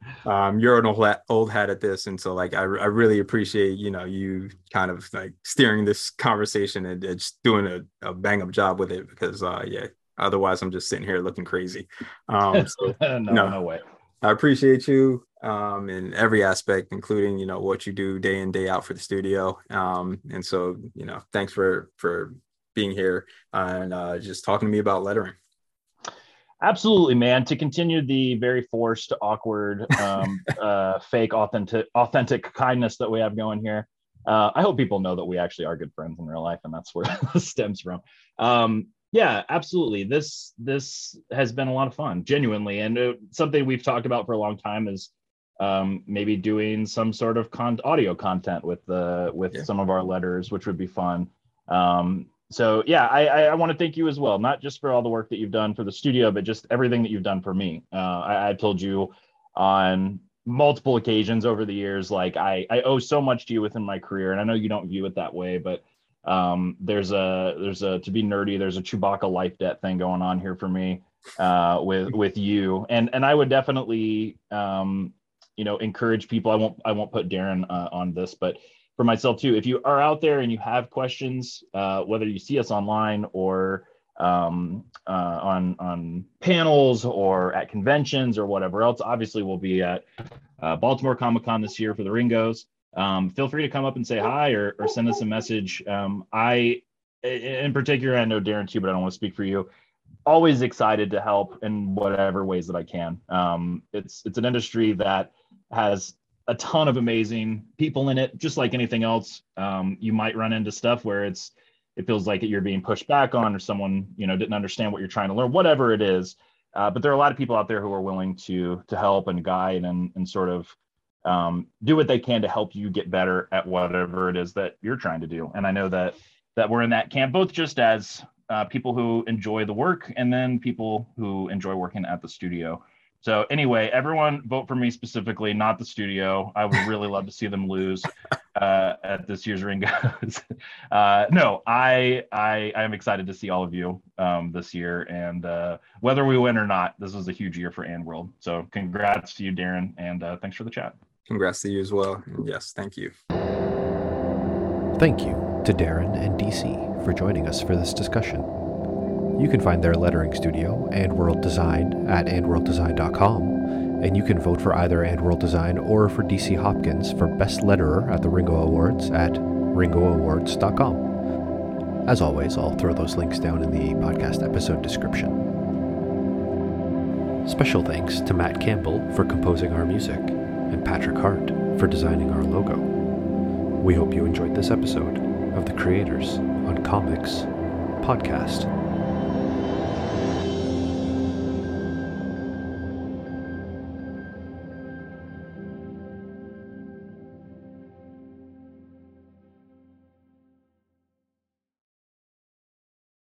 you're an old hat at this, and so like I really appreciate, you know, you kind of like steering this conversation and just doing a bang up job with it, because otherwise I'm just sitting here looking crazy. No way. I appreciate you in every aspect, including, you know, what you do day in, day out for the studio. And so, you know, thanks for being here and just talking to me about lettering. Absolutely, man. To continue the very forced, awkward, fake, authentic kindness that we have going here. I hope people know that we actually are good friends in real life, and that's where this stems from. Yeah, absolutely. This has been a lot of fun, genuinely. And something we've talked about for a long time is maybe doing some sort of audio content with some of our letters, which would be fun. I want to thank you as well, not just for all the work that you've done for the studio, but just everything that you've done for me. I told you on multiple occasions over the years, like I owe so much to you within my career. And I know you don't view it that way, but there's a to be nerdy, there's a Chewbacca life debt thing going on here for me with you, and I would definitely encourage people. I won't put Deron on this, but for myself too, if you are out there and you have questions, whether you see us online or on panels or at conventions or whatever else. Obviously we'll be at Baltimore Comic Con this year for the Ringos. Feel free to come up and say hi or send us a message. I, in particular, I know Deron too, but I don't want to speak for you. Always excited to help in whatever ways that I can. It's an industry that has a ton of amazing people in it, just like anything else. You might run into stuff where it feels like you're being pushed back on, or someone, you know, didn't understand what you're trying to learn, whatever it is. But there are a lot of people out there who are willing to help and guide and sort of do what they can to help you get better at whatever it is that you're trying to do. And I know that we're in that camp, both just as people who enjoy the work and then people who enjoy working at the studio. So anyway, everyone vote for me specifically, not the studio. I would really love to see them lose at this year's Ringos. No, I'm excited to see all of you this year. And whether we win or not, this was a huge year for Andworld. So congrats to you, Deron, and thanks for the chat. Congrats to you as well. And yes, thank you. Thank you to Deron and DC for joining us for this discussion. You can find their lettering studio, Andworld Design, at andworlddesign.com, and you can vote for either Andworld Design or for DC Hopkins for Best Letterer at the Ringo Awards at ringoawards.com. As always, I'll throw those links down in the podcast episode description. Special thanks to Matt Campbell for composing our music, and Patrick Hart for designing our logo. We hope you enjoyed this episode of the Creators on Comics podcast.